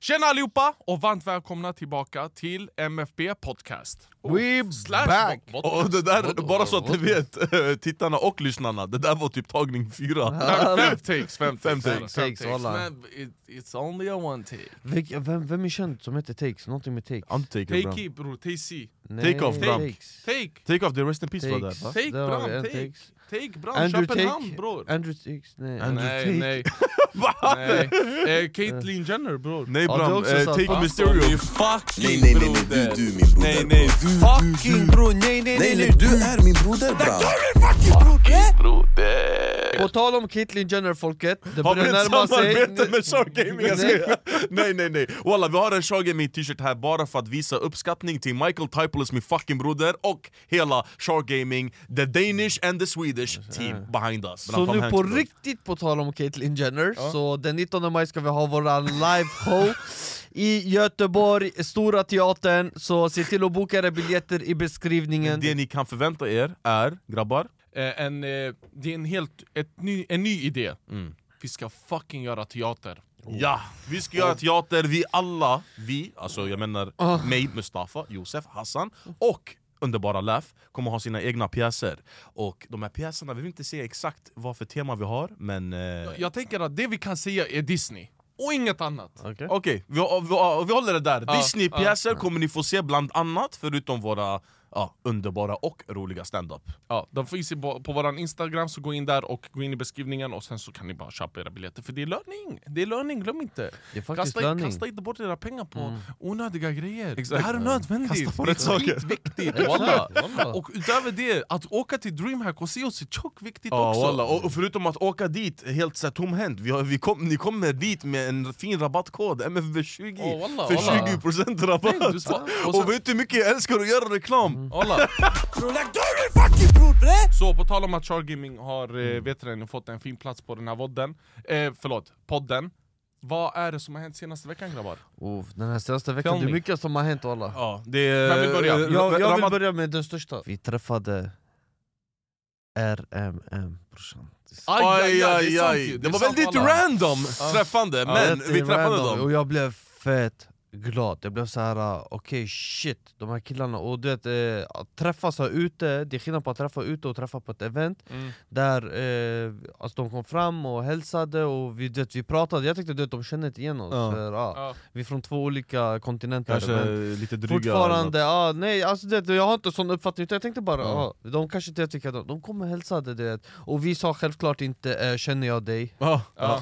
Tjena allihopa och varmt välkomna tillbaka till MFB podcast. We're back. Och det där, bara så att ni vet, tittarna och lyssnarna, det där var typ tagning 4. 5 takes. It's only a one take. Vem är känd som heter takes? Någonting med takes. Take-y bro, take-y. Take off, the rest in peace var där. Take, bra. Köpenhamn, bror. Andrew Takes. Nej. Caitlyn Jenner, bror. Nej, bra. Take Mysterio. Du är min broder. På tal om Caitlyn Jenner, folket, det börjar närma sig. Har vi ett samarbete med Shark Gaming? Nej. Walla, vi har en Shark Gaming t-shirt här bara för att visa uppskattning till Michael Typlis, min fucking broder, och hela Shark Gaming, the Danish and the Swedish team behind us. Så nu på riktigt, på tal om Caitlyn Jenner, så den 19 maj ska vi ha våra live show i Göteborg, Stora Teatern. Så se till att boka era biljetter i beskrivningen. Det ni kan förvänta er är, grabbar, en ny idé. Vi ska fucking göra teater. Ja, vi ska göra teater. Vi alla, alltså jag menar mig, Mustafa, Josef, Hassan och underbara Laff kommer ha sina egna pjäser. Och de här pjäserna, vi vill inte se exakt vad för tema vi har, men jag tänker att det vi kan säga är Disney och inget annat. Okej. Vi håller det där. Disney-pjäser kommer ni få se bland annat, förutom våra underbara och roliga stand-up. De finns på våran Instagram, så gå in där och gå in i beskrivningen, och sen så kan ni bara köpa era biljetter, för det är löning. Det är löning, glöm inte. Kasta inte bort era pengar på onödiga grejer. Exakt. Det här är nödvändigt. Kasta på rätt saker. Viktigt. Och utöver det, att åka till Dreamhack och se oss är tjock viktigt också. Walla. Och förutom att åka dit helt så här tomhänt, ni kommer dit med en fin rabattkod, MFB20, för 20% rabatt. Och vet du hur mycket jag älskar att göra reklam. Så på tal om att Shark Gaming har fått en fin plats på den här podden. Vad är det som har hänt senaste veckan, grabbar? Den här senaste veckan, det är mycket som har hänt, alla. Ja, det är... Jag vill börja med den största. Vi träffade RM, brorsan. Aj. Det var väldigt random träffande, men vi träffade dem. Och jag blev fett glad. Jag blev så här: okej, shit, de här killarna. Och du vet, att träffas här ute, det är skillnad på att träffa ute och träffa på ett event. Där de kom fram och hälsade, och vi pratade. Jag tyckte att de kände igen oss. Vi är från två olika kontinenter. Kanske men lite dryga fortfarande. Nej, alltså jag har inte sån uppfattning. Jag tänkte bara, de kanske inte tycker att de kommer hälsade det. Och vi sa självklart inte, känner jag dig?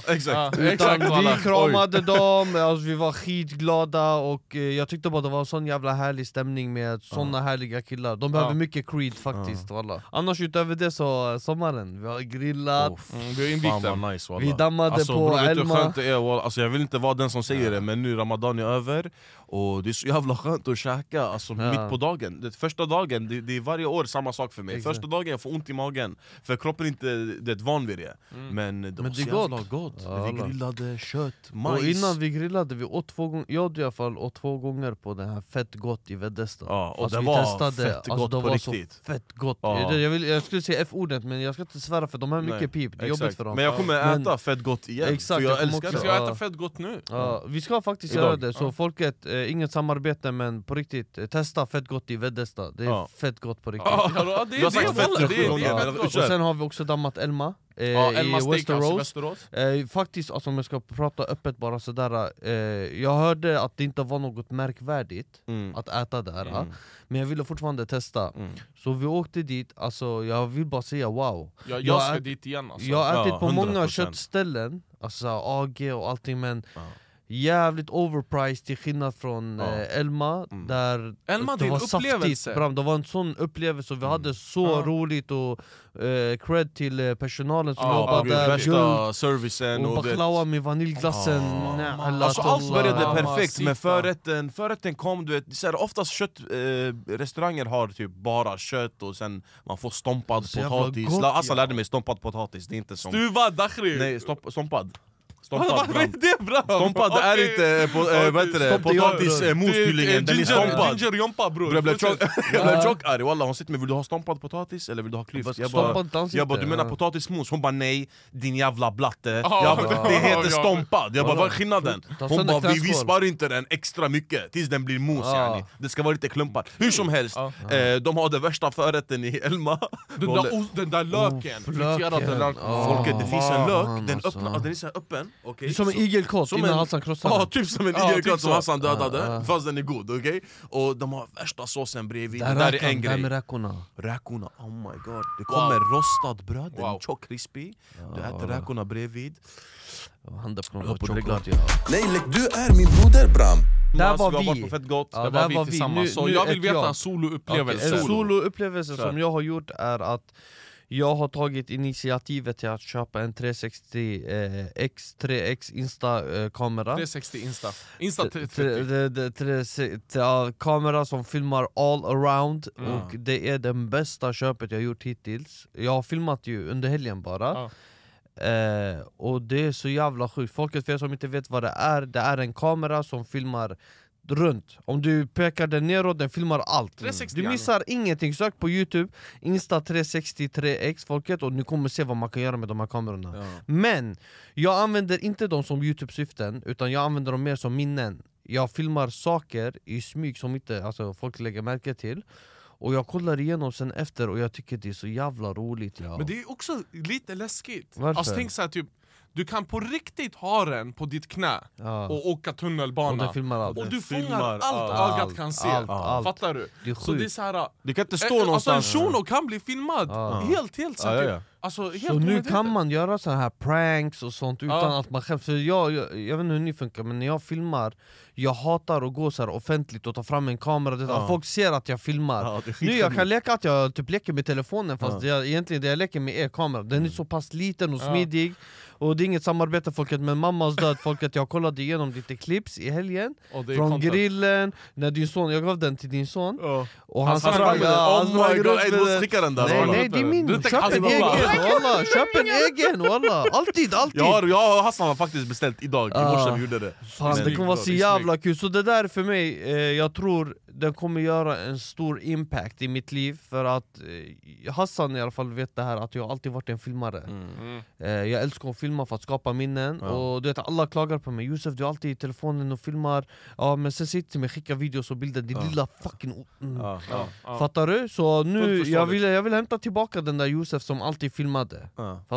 Exakt. Utan vi kramade dem. Alltså, vi var skitglada. Och jag tyckte bara det var en sån jävla härlig stämning med såna härliga killar. De behöver mycket creed faktiskt, walla. Annars utöver det så sommaren, vi har grillat. Vi har nice, vi dammade alltså, på bro, Elma. Alltså, jag vill inte vara den som säger det, men nu Ramadan är över och det är så jävla skönt att käka alltså, mitt på dagen. Det första dagen, det är varje år samma sak för mig. Exakt. Första dagen jag får ont i magen, för kroppen är inte van vid det. Men det var gott. Vi grillade kött, majs. Och innan vi grillade, vi åt två gånger. Jag i alla fall åt två gånger på den här fett gott i Väddesta. Och alltså, det var testade, fett gott alltså, på riktigt. Fett gott. Jag skulle säga F-ordet, men jag ska inte svära, för de har mycket pip. Det är jobbigt för dem. Men jag kommer äta fett gott igen. Exakt, för jag älskar det. Ska jag äta fett gott nu? Vi ska faktiskt göra det. Så folket, inget samarbete, men på riktigt, testa fett gott i Väddesta. Det är fett gott på riktigt. Det är det. Och sen har vi också dammat Elma. i Västerås. Faktiskt, alltså, om jag ska prata öppet bara sådär, jag hörde att det inte var något märkvärdigt att äta där, men jag ville fortfarande testa. Så vi åkte dit, alltså, jag vill bara säga wow. Jag ska dit igen, alltså. Jag har ätit på 100%. Många köttställen, alltså AG och allting, men jävligt overpriced till skillnad från Elma, där Elma, det var saftigt bram. Det var en sån upplevelse, och vi hade så roligt, och cred till personalen som jobbade där. Värsta servicen, och baklava med vaniljglassen. Alltså, allt började perfekt med förrätten. Förrätten kom, du vet, så här, oftast köttrestauranger har typ bara kött, och sen man får stompad potatis. Alltså, lärde mig stompad potatis, det är inte som stuvad dakhri. Nej, stompad. Stompad, vad är det, bra? Stompad är inte potatismosthyllingen. Den är stompad. Jag blev chockad. Walla, hon sitter med, vill du ha stompad potatis eller vill du ha klyft? Jag bara, du menar potatismos? Hon bara, nej, din jävla blatte. Det heter stompad. Jag bara, vad är skillnaden? Hon bara, vi vispar inte den extra mycket tills den blir mos. Det ska vara lite klumpar. Hur som helst, de har det värsta förrätten i Elma. Den där löken. Folket, det finns en lök. Den är öppen. Okay. Som en igelkott innan Hassan krossade. Ja, typ som en igelkott som Hassan dödade. Fast den är god, okej? Och de har värsta såsen bredvid. Det där är en grej. Med räkorna, oh my god. Det kommer rostad bröd, den är tjock crispy. Du äter räkorna bredvid. Nej, du är min broder, Bram. Där var vi. Där var vi tillsammans. Så jag vill veta en solo-upplevelse. En solo-upplevelse som jag har gjort är att jag har tagit initiativet till att köpa en 360 X3 Insta-kamera. 360 Insta. Insta360. Kamera som filmar all around. Och det är den bästa köpet jag gjort hittills. Jag har filmat ju under helgen bara. Och det är så jävla sjukt. Folket, för er som inte vet vad det är en kamera som filmar runt. Om du pekar den neråt, den filmar allt. 360, du missar ingenting. Sök på YouTube Insta360 3X, folket, och ni kommer se vad man kan göra med de här kamerorna. Men jag använder inte dem som YouTube-syften, utan jag använder dem mer som minnen. Jag filmar saker i smyg som inte, alltså, folk lägger märke till. Och jag kollar igenom sen efter, och jag tycker det är så jävla roligt. Men det är också lite läskigt. Varför? Alltså, tänk så här, typ, du kan på riktigt ha den på ditt knä och åka tunnelbana, och du fångar allt ögat kan se. Fattar du? Det är så det är så här, du kan inte stå någonstans. Alltså, en shuno kan bli filmad helt så typ. Alltså, helt så nu kan man göra så här pranks och sånt utan att man själv, för jag vet inte hur ni funkar, men när jag filmar, jag hatar att gå så här offentligt och ta fram en kamera. Folk ser att jag filmar. Nu jag kan leka att jag typ leker med telefonen, fast egentligen det jag leker med är kameran. Den är så pass liten och smidig. Och det är inget samarbete, folket, med mammas död, folket. Jag kollade igenom lite klipps i helgen från grillen när din son, jag gav den till din son och han sa, oh my god, du skickar den där. Nej, det är min. Köp en egen, walla. Alltid. Jag och Hassan har faktiskt beställt idag. I morse vi gjorde det. Fan, det kommer vara så jävla kul. Så det där för mig, jag tror den kommer göra en stor impact i mitt liv. För att Hassan i alla fall vet det här, att jag alltid varit en filmare. Jag älskar att filma för att skapa minnen. Och du vet, alla klagar på mig. Josef, du är alltid i telefonen och filmar. Ja, men sen sitter jag och skickar videos och bilder. Det lilla fucking... Fattar du? Så nu, jag vill hämta tillbaka den där Josef som alltid filmade.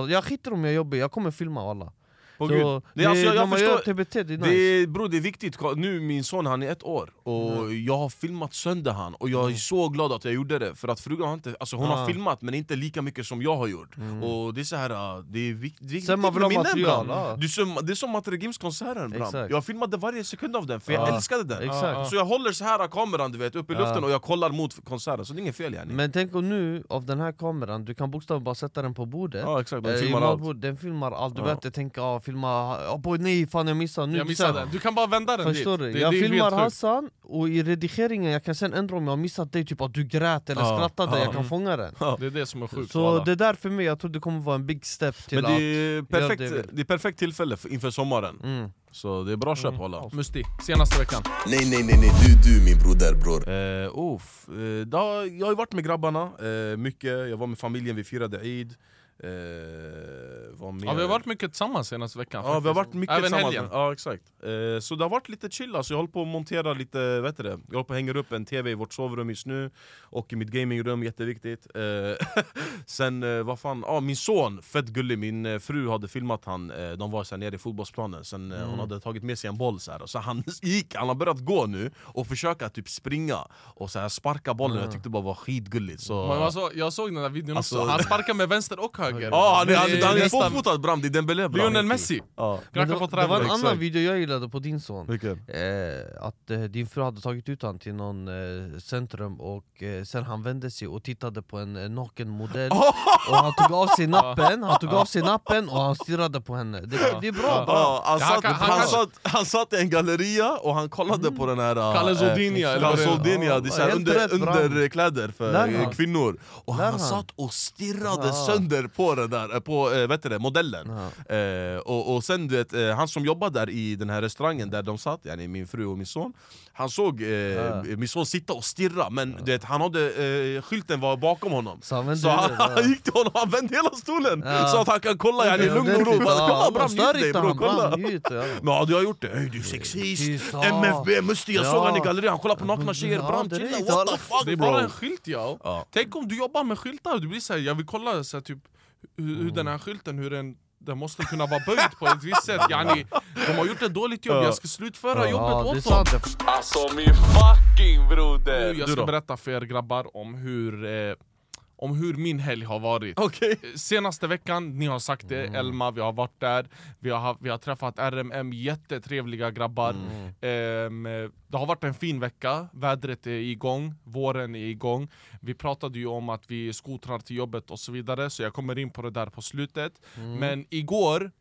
Jag skiter om jag jobbar, jag kommer filma alla. Så, det, alltså, jag förstår, TBT, det är nice. Bro, det är viktigt. Nu min son, han är 1 år, och jag har filmat sönder han, och jag är så glad att jag gjorde det, för att frugan inte, alltså, hon har filmat men inte lika mycket som jag har gjort. Och det är så här, det är viktigt. Sen man vill ha material. Det är som Matregims konserten, Bram. Jag filmade varje sekund av den, för jag älskade den. Så jag håller så här kameran, du vet, upp i luften, och jag kollar mot konserten, så det är inget fel. Men tänk om nu av den här kameran, du kan bokstavligt bara sätta den på bordet. Ja, exakt, den filmar allt. Du behöver inte tänka av jag missade den. Du kan bara vända den. Förstår dit. Jag filmar Hassan, och i redigeringen jag kan sen ändra om jag har missat dig, typ att du grät eller skrattade. Jag kan fånga den. Det är det som är sjukt. Så det där för mig, jag tror det kommer vara en big step till. Men det är perfekt tillfälle inför sommaren. Så det är bra köp, hålla. Musti, senaste veckan. Nej, du min broder, bror. Jag har ju varit med grabbarna mycket. Jag var med familjen, vi firade Eid. Ja, vi har varit mycket tillsammans senaste veckan. Ja, vi har varit mycket tillsammans. Ja, exakt. Så det har varit lite chill. Alltså, jag håller på att montera lite, vet du det? Jag håller på att hänga upp en tv i vårt sovrum just nu. Och i mitt gamingrum, jätteviktigt. Sen, vad fan. Ja, min son, fett gullig. Min fru hade filmat han. De var så här nere i fotbollsplanen. Sen hon hade tagit med sig en boll så här. Och så han har börjat gå nu. Och försöka typ springa. Och så här sparka bollen. Jag tyckte det bara var skitgulligt. Så... Men alltså, jag såg den där videon också. Han sparkar med vänster och höger. Ja, han är tvåfotad Bram, det är Dembélé Bram. Lionel Messi. Ja. Det var en annan video jag gillade på din son. Att din fru hade tagit ut han till någon centrum och sen han vände sig och tittade på en naken modell. Och han tog av sig nappen, och han stirrade på henne. Det är bra. Han satt i en galleria och han kollade på den här Calzedonia, det är så här underkläder för kvinnor. Och han satt och stirrade sönder på den där, på vet du det, modellen. Och sen du vet, han som jobbade där i den här restaurangen där de satt, yani min fru och min son, han såg min son sitta och stirra, men du vet, han hade skylten var bakom honom, så han gick till honom, han vände hela stolen så att han kan kolla yani lugn och ro. Kolla Bram, njut dig bro, kolla. Men du har gjort det, du är sexist, MFB, musti, jag såg han i gallerian, han kollar på nakna tjejer, Bram, chilla, what the fuck. Det är bara en skylt, ja. Tänk om du jobbar med skyltar, du blir såhär, jag vill kolla såhär typ hur den här skylten, hur den måste kunna vara böjd på ett visst sätt. Yani, de har gjort ett dåligt jobb, jag ska slutföra jobbet åt dem. Alltså min fucking broder. Jag ska berätta för er grabbar om hur min helg har varit. Okay. Senaste veckan, ni har sagt det, Elma, vi har varit där. Vi har träffat RM, jättetrevliga grabbar. Det har varit en fin vecka. Vädret är igång, våren är igång. Vi pratade ju om att vi skotrar till jobbet och så vidare. Så jag kommer in på det där på slutet. Men igår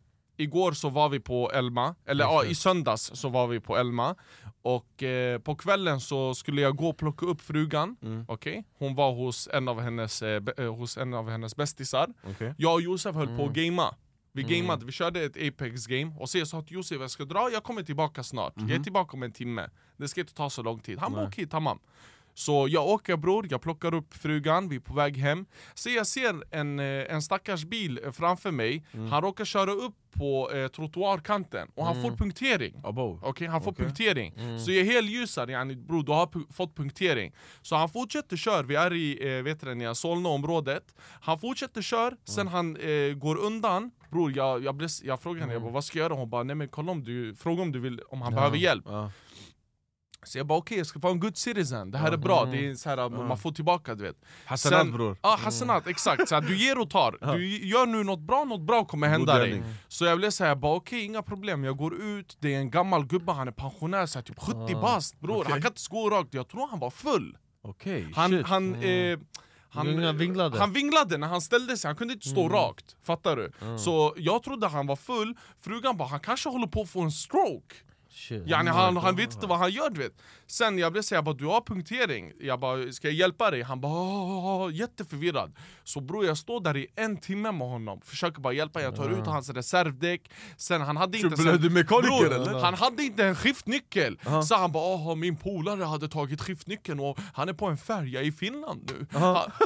så var vi på Elma. Eller i söndags så var vi på Elma. Och på kvällen så skulle jag gå och plocka upp frugan. Okej. Hon var hos en av hennes bästisar. Okay. Jag och Josef höll på att gamea. Vi gameade, vi körde ett Apex-game. Och så jag sa att Josef, jag ska dra, jag kommer tillbaka snart. Jag är tillbaka om en timme. Det ska inte ta så lång tid. Han bor hit, tamam. Så jag åker bror, jag plockar upp frugan, vi är på väg hem. Så jag ser en stackars bil framför mig. Han råkar köra upp på trottoarkanten och han får punktering. Okej, han får punktering. Så jag helljusar, yani, bror, du har fått punktering. Så han fortsätter köra, vi är i Solnaområdet. Han fortsätter köra, sen han går undan. Bror, jag frågar henne, jag bara, vad ska jag göra? Hon bara, nej men kolla om han behöver hjälp. Ja. Så jag bara okej, jag ska få en good citizen. Det här är bra, det är så här man får tillbaka, du vet. Hassanat bror. Ja, Hassanat, exakt. Så här, du ger och tar. Du gör nu något bra kommer hända dig. Så jag blev så här, bara okej, inga problem. Jag går ut, det är en gammal gubbe, han är pensionär, så här, typ 70 bast, bror. Okay. Han kan inte gå rakt, jag tror han var full. Okej. Han vinglade när han ställde sig, han kunde inte stå rakt, fattar du? Så jag trodde han var full, frugan bara, han kanske håller på att få en stroke. Yani, han vet inte vad han gör, du vet. Sen jag blev så här, jag bara, du har punktering. Jag bara, ska jag hjälpa dig? Han bara, jätteförvirrad. Så bror, jag står där i en timme med honom. Försöker bara hjälpa, jag tar ut hans reservdäck. Sen han hade inte... han hade inte en skiftnyckel. Så han bara, min polare hade tagit skiftnyckeln och han är på en färja i Finland nu.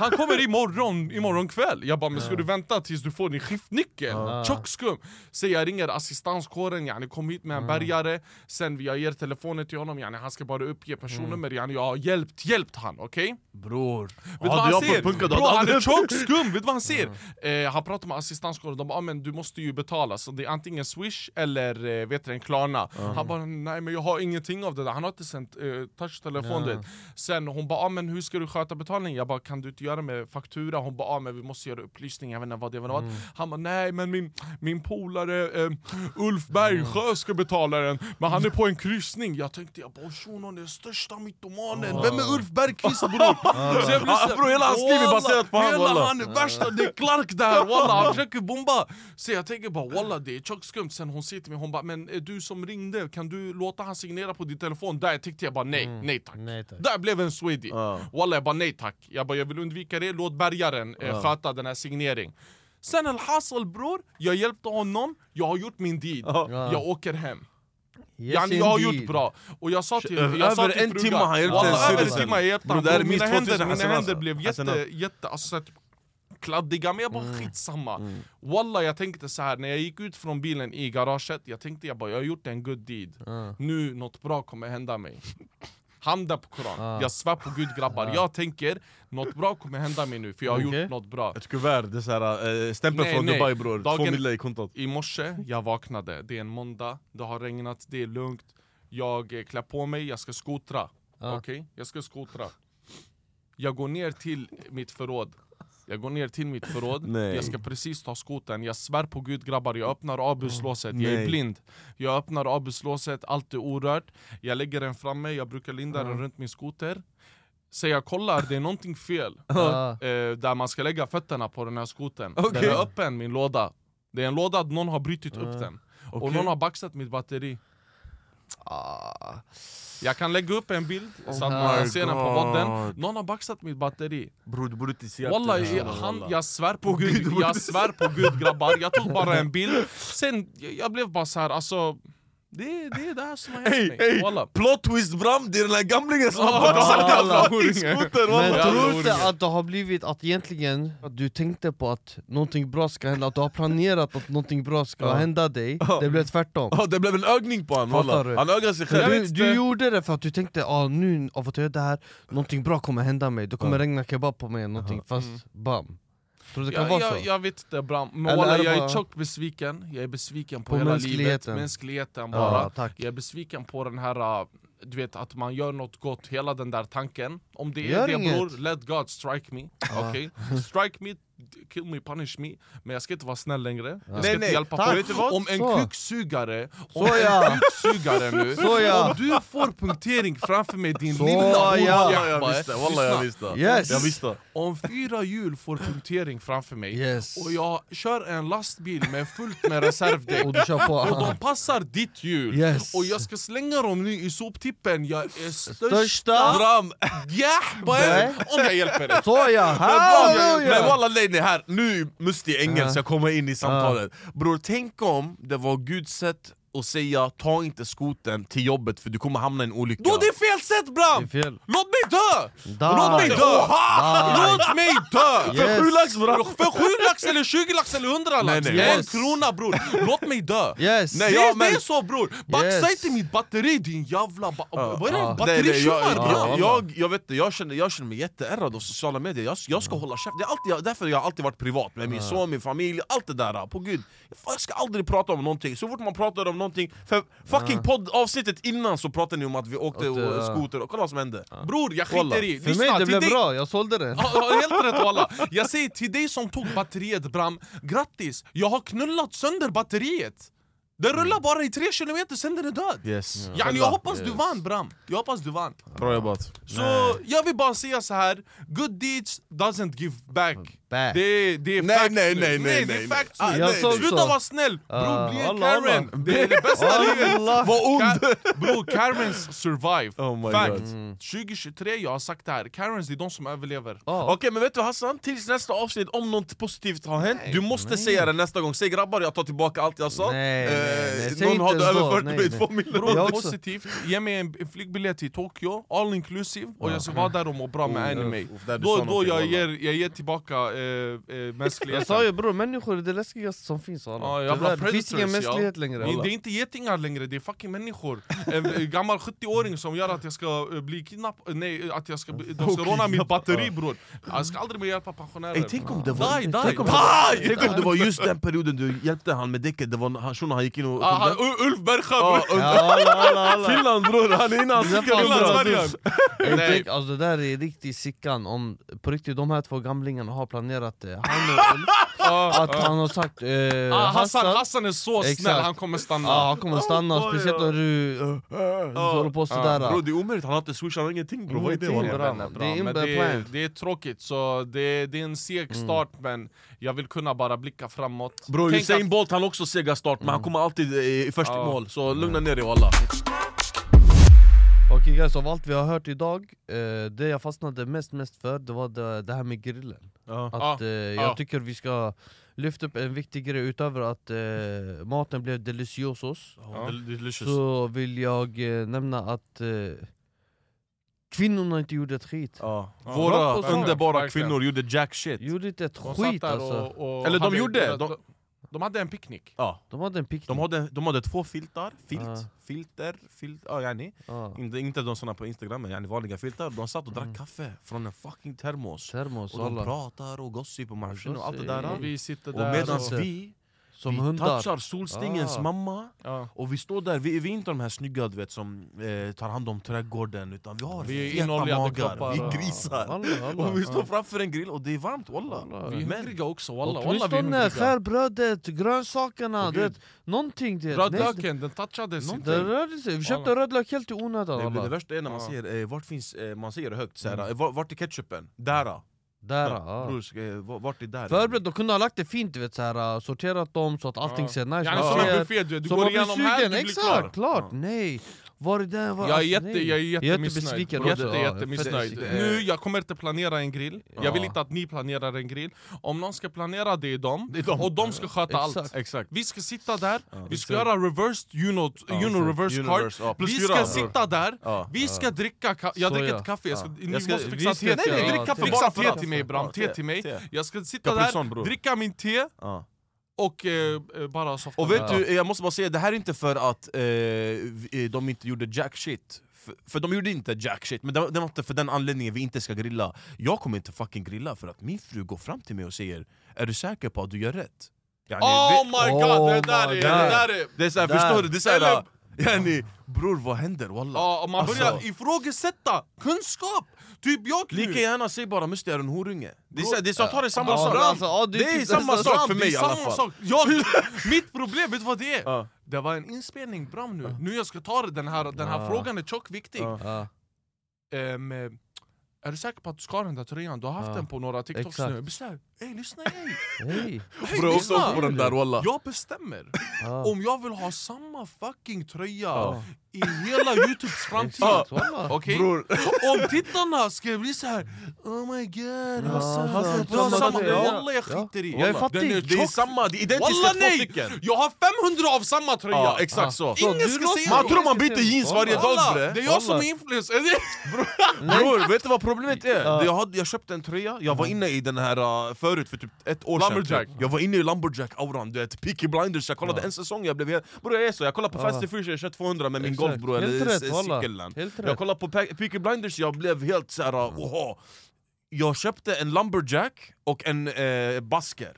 Han kommer imorgon kväll. Jag bara, men ska du vänta tills du får din skiftnyckel? Tjockskum. Så jag ringer assistanskåren, yani, kom hit med en bärgare. Sen jag ger telefonen till honom, yani, han ska bara uppge personnummer, yani, jag har hjälpt han, okej? Bror. Han är tjockskum, vet vad han ser? Han pratar med assistanskåren, de bara, men du måste ju betala, så det är antingen Swish eller en Klarna. Han bara, nej men jag har ingenting av det där, han har inte sänt touchtelefon. Sen hon bara, men hur ska du sköta betalningen? Jag bara, kan du inte göra med faktura? Hon bara, men vi måste göra upplysning, jag vet inte vad det var. Han bara, nej men min polare Ulf Bergsjö ska betala den. Men han är på en kryssning. Jag tänkte, jag bara, shunon är den största mytomanen. Vem är Ulf Bergqvist, bror? Bror, hela hans liv är baserat på han. Hela han är värsta, det är Clark där. Walla, han försöker bomba. Så jag tänker bara, walla, det är tjockskumt. Sen hon sitter med, hon bara, men du som ringde, kan du låta han signera på din telefon? Där tänkte jag bara, nej tack. Där blev en swedi. Walla, jag bara, nej tack. Jag bara, jag vill undvika det. Låt bärgaren sköta den här signeringen. Sen al-Hassel, bror. Jag hjälpte honom. Jag har gjort min deed. Jag åker hem. Yes, jag har gjort bra. Och jag sa till frugan, timme han hjälpte en citizen. Över en timme jag hjälpte han. Mina händer blev jätte kladdiga, men jag bara skitsamma. Wallah, jag tänkte så här när jag gick ut från bilen i garaget, jag tänkte jag har gjort en good deed. Nu något bra kommer hända mig. Handa på Koran. Jag svär på Gud, grabbar. Jag tänker, något bra kommer hända mig nu. För jag har gjort något bra. Ett kuvert, det är såhär, stämpel från Dubai, bror. Dagen, i morse, jag vaknade. Det är en måndag, det har regnat, det är lugnt. Jag klär på mig, jag ska skotra. Okej, jag ska skotra. Jag går ner till mitt förråd. Jag ska precis ta skoten. Jag svär på Gud, grabbar. Jag öppnar abuslåset. Jag är blind. Jag öppnar abuslåset. Allt är orört. Jag lägger den framme. Jag brukar linda den runt min skoter. Så jag kollar. Det är någonting fel. Där man ska lägga fötterna på den här skoten. Den är öppen, min låda. Det är en låda att någon har brytit upp den. Och någon har baxat mitt batteri. Jag kan lägga upp en bild så att man ser den på podden. Någon har baxat mitt batteri. Bror, du borde inte se det. Jag svär på Gud. Jag svär på Gud, grabbar. Jag tog bara en bild. Sen, jag blev bara så här, alltså... Det är det här som har hänt mig. Plot twist, Bram, det är den här gamlingen som har varit skoter. Men tror inte att det har blivit att egentligen att du tänkte på att någonting bra ska hända, att du har planerat att någonting bra ska hända dig. Det blev tvärtom. Det blev en ögning på honom. Han ögade sig själv. Du gjorde det för att du tänkte, nu av att jag gör det här, någonting bra kommer hända mig. Det kommer regna kebab på mig, någonting, fast bam. Jag vet inte, Bram. Men jag är tjockt besviken. Jag är besviken på hela mänskligheten. Livet. Mänskligheten bara. Ja, jag är besviken på den här, du vet, att man gör något gott. Hela den där tanken. Om det gör är inget. Det, bror, let God strike me. Okej? Strike me, kill me, punish me. Men jag ska inte vara snäll längre. Jag ska inte hjälpa på. Om en kuksugare, nu. Om du får punktering framför mig, din lilla jag visste. Om 4 hjul får punktering framför mig och jag kör en lastbil med fullt med reservdäck och, de passar ditt hjul och jag ska slänga dem nu i soptippen. Jag är största Bram. Om jag hjälper dig. Men walla, nej här, nu mustig engelska kommer in i samtalet. Bror, tänk om det var Guds sätt att säga, ta inte skoten till jobbet för du kommer hamna i en olycka. Då det är fel sätt, Bram! Fel. Låt mig dö! Låt mig dö! För 7 lax, Bram! För 7 lax eller 20 lax eller 100 lax. En krona, bror. Låt mig dö. Nej, det är så, bror. Baxa inte mitt batteri, din jävla... Vad är det? Batterikymmar, Bram? Jag vet inte, jag känner mig jätteärrad av sociala medier. Jag ska hålla käft. Det är alltid, därför jag har alltid varit privat med min son, min familj, allt det där. På Gud. Jag ska aldrig prata om någonting. Så fort man pratar om någonting, för fucking poddavsnittet innan så pratade ni om att vi åkte och skoter och kolla vad som hände. Bror, jag skiter i. För mig det blev bra, jag sålde det. Helt rätt, alla. Jag säger till dig som tog batteriet, Bram, grattis, jag har knullat sönder batteriet. Den rullar bara i 3 kilometer, sen den är död. Jag hoppas du vann, Bram. Jag hoppas du vann. Bra jobbat. Så jag vill bara säga så här, good deeds doesn't give back. Det är facts. Nej. Sluta vara snäll. Bro, bli en Karen. Det är det bästa livet. Vad ond. Bro, Karens survive. Fact. 2023, jag har sagt det här. Karens, det är de som överlever. Okej, men vet du, Hassan? Tills nästa avsnitt, om något positivt har hänt, du måste säga det nästa gång. Säg, grabbar, jag tar tillbaka allt jag sa. Någon har överfört mig 2 miljoner. Positivt. Ge mig en flygbiljett till Tokyo. All inclusive. Och jag ska vara där och må bra med anime. Då jag ger tillbaka... jag sa ju, bror, människor är det läskigaste som finns. Det finns ingen mänsklighet längre. Det är inte getingar längre, det är fucking människor. En gammal 70-åring som gör att jag ska bli kidnappad. Nej, att de ska råna mitt batteri, bror. Jag ska aldrig mer hjälpa pensionärer. Tänk om det var just den perioden du hjälpte han med däcket. Det var han gick in och... Ulf Bergsjö, bror. Finland, bror. Han är inne, han sickar. Alltså, det där är riktigt sickan. Om på riktigt de här 2 gamlingarna har planerat att han har sagt Hassan är så snäll, han kommer stanna. Han kommer stanna, speciellt när du håller på sådär. Bro, det är omöjligt, han har inte swishat ingenting, bro. Vad är det? Det är tråkigt, så det är en seg start, men jag vill kunna bara blicka framåt. Bro, Usain Bolt, han också sega start, men han kommer alltid i första mål, så lugna ner dig, alla. Okej, guys, av allt vi har hört idag, det jag fastnade mest för, det var det här med grillen. Jag tycker vi ska lyfta upp en viktig grej. Utöver att maten blev deliciosos, så vill jag nämna att Kvinnorna inte gjorde ett skit. Ja. Våra underbara kvinnor gjorde jack shit. Gjorde inte ett skit alltså. Och eller de gjorde... De hade en picknick. Ja, de hade en picknick. De hade två filtar, filter, ja yani. Inte de såna på Instagram, yani vanliga filtar. De satt och drack kaffe från en fucking termos. Och alla. De pratar och gossip och marscher och allt det där. Och vi sitter där och medans vi som hundar touchar solstingens mamma och vi står där, vi är inte de här snygga du vet som tar hand om trädgården utan vi har feta magar, vi grisar alla. Och vi står framför en grill och det är varmt wallah. Vi är hungriga också wallah. Vi står där, skär brödet, grönsakerna det, någonting det. Rödlöken, den touchade sig. Den rörde sig, vi köpte rödlök helt i onödan. Det värsta är när man ser, vart finns, man ser högt såhär, vart är ketchupen? Där. Vart är där? Förbered, de kunde ha lagt det fint, du vet så här, sorterat dem så att allting ser nice. Ja, så en buffé, du går igenom här, du exakt, klart. Nej. Var är det? Var? Jag är jättemissnöjd. Nu, jag kommer inte planera en grill. Jag vill inte att ni planerar en grill. Om någon ska planera det är de. Och de ska sköta allt. Exakt. Vi ska sitta där. Vi ska göra reversed, reverse card. Vi ska sitta där. Vi ska dricka kaffe. Jag dricker ett kaffe. Ni måste fixa te. Nej, dricka fixa te till mig, Bram. Te till mig. Jag ska sitta där, dricka min te. Och bara softa. Och vet du, jag måste bara säga, det här är inte för att de inte gjorde jack shit. För de gjorde inte jack shit. Men det var inte för den anledningen vi inte ska grilla. Jag kommer inte fucking grilla för att min fru går fram till mig och säger: är du säker på att du gör rätt? Yani, oh my god, oh det där är. Det är såhär, förstår du? Det är såhär, yani, bror, vad händer? Wallah. Ja, man börjar ifrågasätta kunskap. Typ jag lika gärna säg bara måste jag en horunge. Det är så tar det samma sak. Alltså, det är samma sak för mig i alla fall. Mitt problem, vet du vad det är? Det var en inspelning bra nu. Nu jag ska ta den här frågan är tjock viktig. Är du säker på att du skar den där tröjan? Du har haft den på några TikToks nu. Jag bestämmer. Ey, lyssna ej. Bro, lyssna. På den där, wallah. Jag bestämmer. Om jag vill ha samma fucking tröja i hela YouTubes framtid. Okej. Om tittarna ska bli så här. Oh my god. Wallah, jag skiter i. Jag är fattig. Det är samma. Det är identiska två stycken. Jag har 500 av samma tröja. Exakt så. Ingen ska se. Man tror man byter jeans varje dag. Det är jag som är influencer. Bror, vet du vad problemet är? Jag köpte en tröja. Jag var inne i den här... förut för typ ett år sedan. Jag var inne i Lumberjack-auran, du vet, Peaky Blinders. Jag kollade en säsong, jag blev helt... Bror, jag är så. Jag kollade på Fast and Furious, jag köpte 200 med min golf, bror. Eller cykeln. Jag kollade på Peaky Blinders, jag blev helt såhär... Jag köpte en Lumberjack och en basker.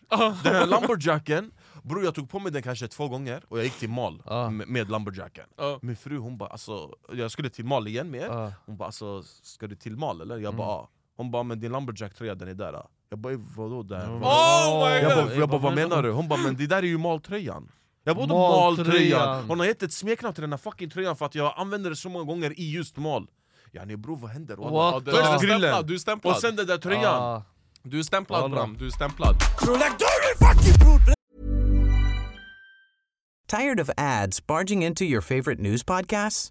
Den här Lumberjacken... Bror, jag tog på mig den kanske 2 gånger och jag gick till mall med Lumberjacken. Min fru, hon bara, alltså... Jag skulle till mall igen med er. Hon bara, alltså, ska du till mall eller? Jag bara, Hon bara, men din Lumberjack-tröja, den är där. Jag bara, vadå där? Jag bara, vad menar du? Hon bara, men det där är ju maltröjan. Jag bara, maltröjan. Hon har gett ett smeknamn till den här fucking tröjan för att jag använder det så många gånger i just mal. Yani bror, vad händer? Först grillen, du är stämplad. Och sen den där tröjan. Du är stämplad, Bram, du är stämplad. Tired of ads barging into your favorite news podcasts?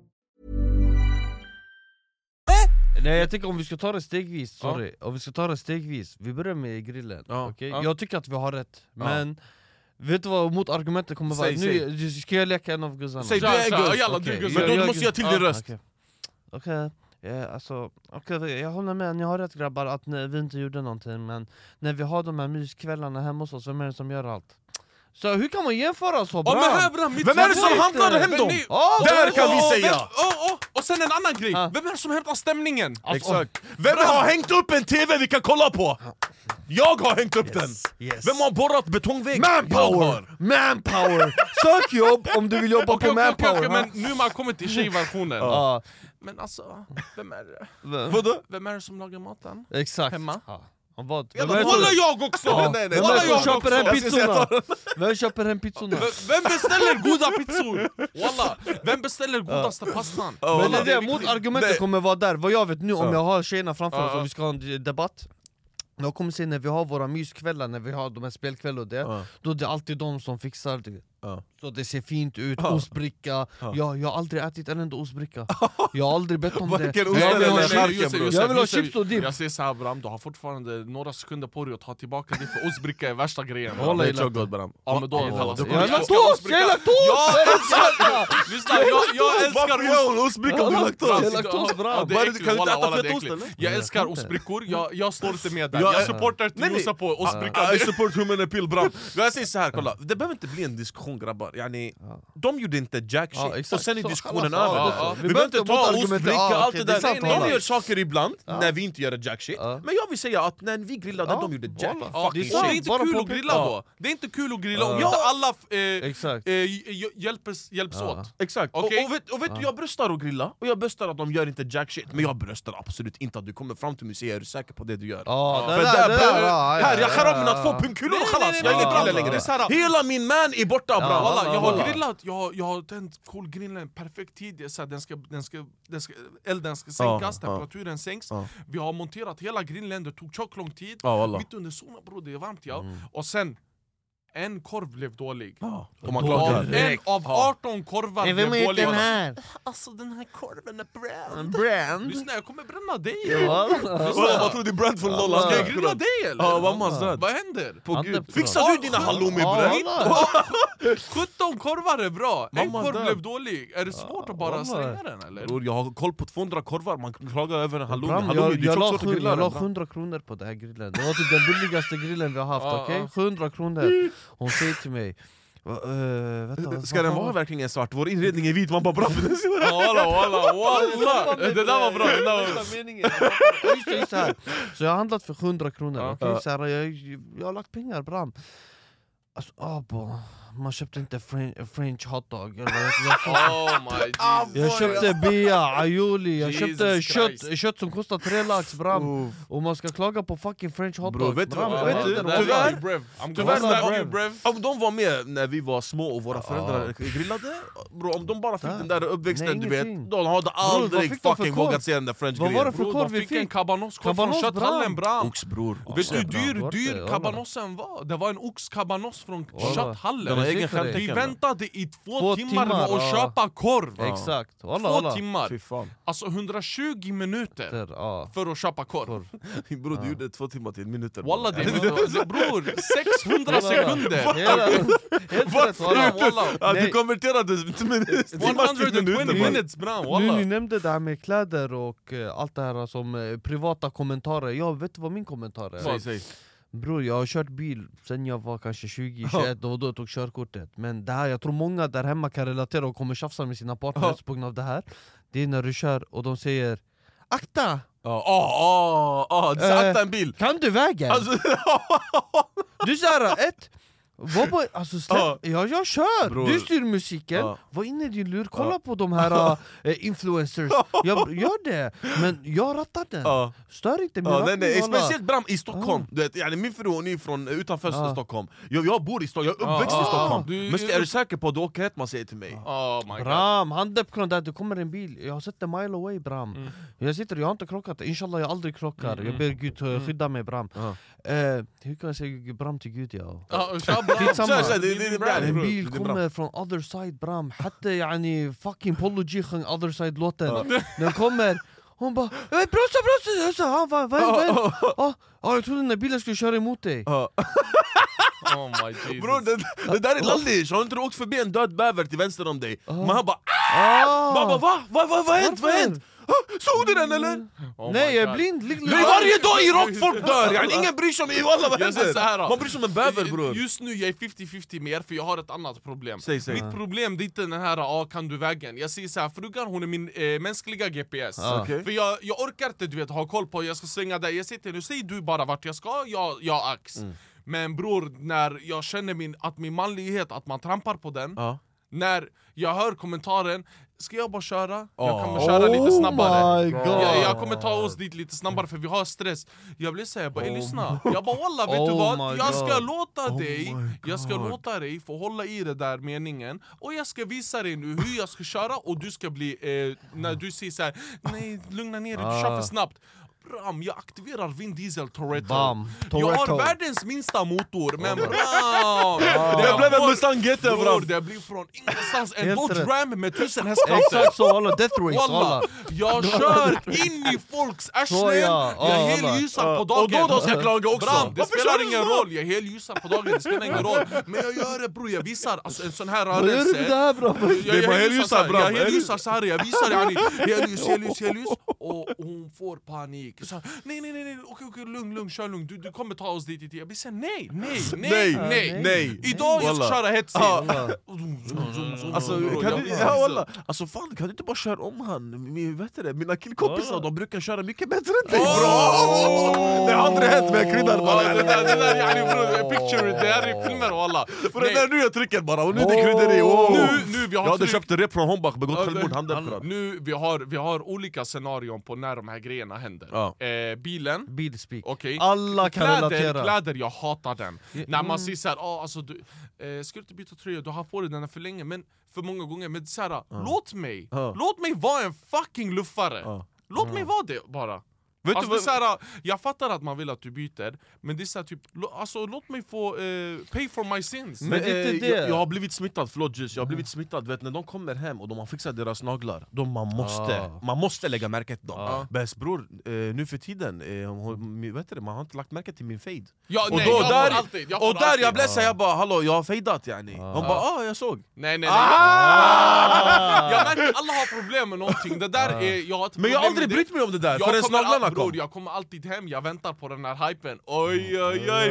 Nej, jag tänker om vi ska ta det stegvis, sorry. Om vi ska ta det stegvis, vi börjar med grillen. Okay? Jag tycker att vi har rätt, men vet du vad mot argumentet kommer vara? Nu ska jag leka en av gussarna. Säg du är guss, men då måste jag till din röst. Okej, jag håller med, ni har rätt grabbar att vi inte gjorde någonting. Men när vi har de här myskvällarna hemma hos oss, vem är det som gör allt? Så hur kan man jämföra så bra? Vem är det som handlar hem dem? Där kan vi säga. Och sen en annan grej. Vem är det som hämtar stämningen? Exakt. Vem har hängt upp en tv vi kan kolla på? Jag har hängt upp den. Yes. Vem har borrat betongvägg? Manpower. Sök jobb om du vill jobba på manpower. Men nu man kommer till tjejversionen. Ja. Men alltså, vem är det? Vem är det som lagar maten? Exakt. Hemma? Ja. Ja, men håller jag också! Ja. Nej. Vem köper en pizzorna? Vem beställer goda pizzor? Walla, vem beställer godaste pastan? Men det är mot argumentet kommer vara där. Vad jag vet nu, om jag har tjejerna framför oss och vi ska ha en debatt, jag kommer se när vi har våra myskvällar, när vi har de här spelkvällar och det, då är det alltid de som fixar det. Så det ser fint ut, ostbricka. Jag har aldrig ätit en enda ostbricka. Jag har aldrig bett om det. Jag vill ha chips och dipp. Jag säger såhär, Bram, du har fortfarande några sekunder på dig att ta tillbaka det, för ostbricka är värsta grejen. Hålla i lagt Bram. Jag älskar ostbrickor. Jag står inte med där. Jag supportar till Josa på ostbricka. Jag support human appeal, Bram. Jag säger såhär, kolla, det behöver inte bli en diskussion, grabbar, yani, de gjorde inte jack shit, och sen är diskussionen över. Vi behöver inte ta ostbricka, allt det där. De gör saker ibland när vi inte gör jack shit, men jag vill säga att när vi grillade, de gjorde jack shit. Det är inte kul att grilla då. Det är inte kul att grilla om inte alla hjälps åt. Exakt. Och vet du, jag bröstar att grilla, och jag bröstar att de gör inte jack shit, men jag bröstar absolut inte att du kommer fram till museet, är du säker på det du gör? Här, jag har ramlat 2 pungkulor, jag är inte längre. Hela min man är borta. Jag har grillat, jag har tänt kolgrillen perfekt tid, så den ska elden ska sänkas, temperaturen sänks. Vi har monterat hela grillen, det tog tjock lång tid. Mitt under solen, bro, det är varmt, och sen en korv blev dålig. En av 18 korvar blev dålig. Den här? Alltså, den här korven är brand. Lyssna, jag kommer bränna dig. Vad tror du, brand från Lolla? Ska jag grilla dig eller? Vad händer? Fixar du dina halloumi-bröd? 17 korvar är bra. En korv blev dålig. Är det svårt att bara slänga den eller? Jag har koll på 200 korvar. Man klagar över en halloumi. Jag la 100 kronor på det här grillen. Det var typ den billigaste grillen vi har haft. 100 kronor. Hon säger till mig, vänta, ska den vara verkligen svart? Vår inredning är vit, man bara bra. Walla. Det där var bra. Så jag har handlat för 100 kronor. Jag har lagt pengar, Bram. Alltså, man köpte inte French hotdog. Jag köpte bea, aioli. Jag köpte kött som kostar 3 lax, Bram. Och man ska klaga på fucking French hotdog. Tyvärr, om de var med när vi var små och våra föräldrar grillade, bro, om de bara fick den där uppväxten, du vet, de hade aldrig fucking vågat se den där French grillen. Vad var det för korv vi fick? En kabanosskorv från kötthallen, Bram. Oxbror. Vet du dyr kabanossen var? Det var en oxkabanoss från kötthallen. Vi väntade i 2 timmar med att köpa korv. Exakt. 2 timmar. Alltså 120 minuter för att köpa korv. Bror, du gjorde 2 timmar till minuter. Walla, det bror, 600 sekunder. Du konverterade 120 minutes, bra. Nu nämnde det här med kläder och allt det här som privata kommentarer. Jag vet vad min kommentar är. Säg. Bror, jag har kört bil sen jag var kanske 20-21, då jag tog körkortet. Men det här, jag tror många där hemma kan relatera och kommer tjafsa med sina partners på grund av det här. Det är när du kör och de säger, akta! Akta en bil! Kan du vägen? Alltså, du säger alltså, jag kör, bror. Du styr musiken, var inne i din lur, kolla på de här influencers. Jag gör det, men jag rattar den. Stör inte mig. Nej. Speciellt Bram i Stockholm, du vet, yani, min fru, hon är från utanför Stockholm. Jag bor i Stockholm, jag är uppväxt i Stockholm. Men är du säker på att du åker hett, man säger till mig. Bram, handöppkron där, det kommer en bil. Jag har sett en mile away, Bram. Jag har inte krockat, inshallah jag aldrig krockar. Jag ber Gud skydda mig, Bram. Hur kan jag säga Bram till Gud? En bil kommer från Other Side, Bram. Hatta yani fucking Pology sjöng Other Side låten. Den kommer, hon bara brossa. Han bara vad? Jag trodde den bilen skulle köra emot dig. Oh my Jesus. Bro, det där är lallish. Har inte du åkt förbi en död bäver till vänster om dig? Man bara va? Vad hänt? Såg du den eller? Oh nej, jag är blind. Varje dag i rock folk dör. Jag ingen bryr sig om alla. Man bryr sig om en bäver, bror. Just nu jag är 50-50 mer, för jag har ett annat problem. Mitt problem det är inte den här kan du vägen. Jag säger så här, frugan hon är min mänskliga GPS. Okay. För jag orkar inte du vet ha koll på. Jag ska svänga där. Jag sitter nu säger du bara vart jag ska. Jag ax. Mm. Men bror, när jag känner min manlighet, att man trampar på den. När jag hör kommentaren, ska jag bara köra? Jag kommer köra lite snabbare. Jag kommer ta oss dit lite snabbare för vi har stress. Jag blir såhär, jag bara, lyssna. Jag bara, walla, vet du vad? Jag ska låta dig få hålla i det där meningen. Och jag ska visa dig nu hur jag ska köra. Och du ska bli, när du säger såhär, nej, lugna ner dig, du kör för snabbt. Bram, jag aktiverar Vin Diesel Toretto. Jag har världens minsta motor, men bram. Det blev en Mustang GT, bram. Det blir från ingenstans en Dodge Ram med 1000 hästkrafter. Exakt så, alla Death Race, alla. Jag kör in i folks arslen. Jag är helljusad på dagen. Och då ska jag klaga också. Bram, det spelar ingen roll. Jag är helljusad på dagen, det spelar ingen roll. Men jag gör det, bro. Jag visar alltså, en sån här rörelse. Vad gör du där, bram? Det var helljusad, bram. Jag helljusar så här, jag visar helljus. Och hon får panik. Så, nej, okej, lugn, kör lugn. Du kommer ta oss dit. Jag blir såhär, nej. Idag jag ska köra hetsig. Alltså fan, kan du inte bara köra om han? Vet du det, mina killkompisar, de brukar köra mycket bättre än dig. Det har aldrig hänt, men jag kryddar bara. Det där, picture, det här är filmer och alla. För det där nu jag trycker bara, och nu det kryddar i. Jag hade köpt en rep från Hombach, begått självmord, handelsbrand. Nu, vi har olika scenarion på när de här grejerna händer. Bilen, bilspik. Okay. Alla kan relatera. Kläder, jag hatar den. När man säger så här, alltså du ska du inte byta tröja, du har på dig den här för länge, men för många gånger, men så här, låt mig vara en fucking luffare. Låt mig vara det bara. Vet alltså, du, det är här, jag fattar att man vill att du byter, men det är så här, typ alltså låt mig få pay for my sins. Men inte det. Jag har blivit smittad, jag har blivit smittad, vet när de kommer hem och de har fixat deras naglar, man måste lägga märke till dem. Bäst bror, nu för tiden vet du, man har inte lagt märke till min fade. Ja, och nej, då jag blev så jag bara hallå, jag har fadeat yani. Hon bara jag såg. Nej. Jag märker alla har problem med någonting. Det där är jag har ett problem. Men jag har aldrig brytt mig om det där för naglarna. Bror, jag kommer alltid hem, jag väntar på den här hypen. Oj,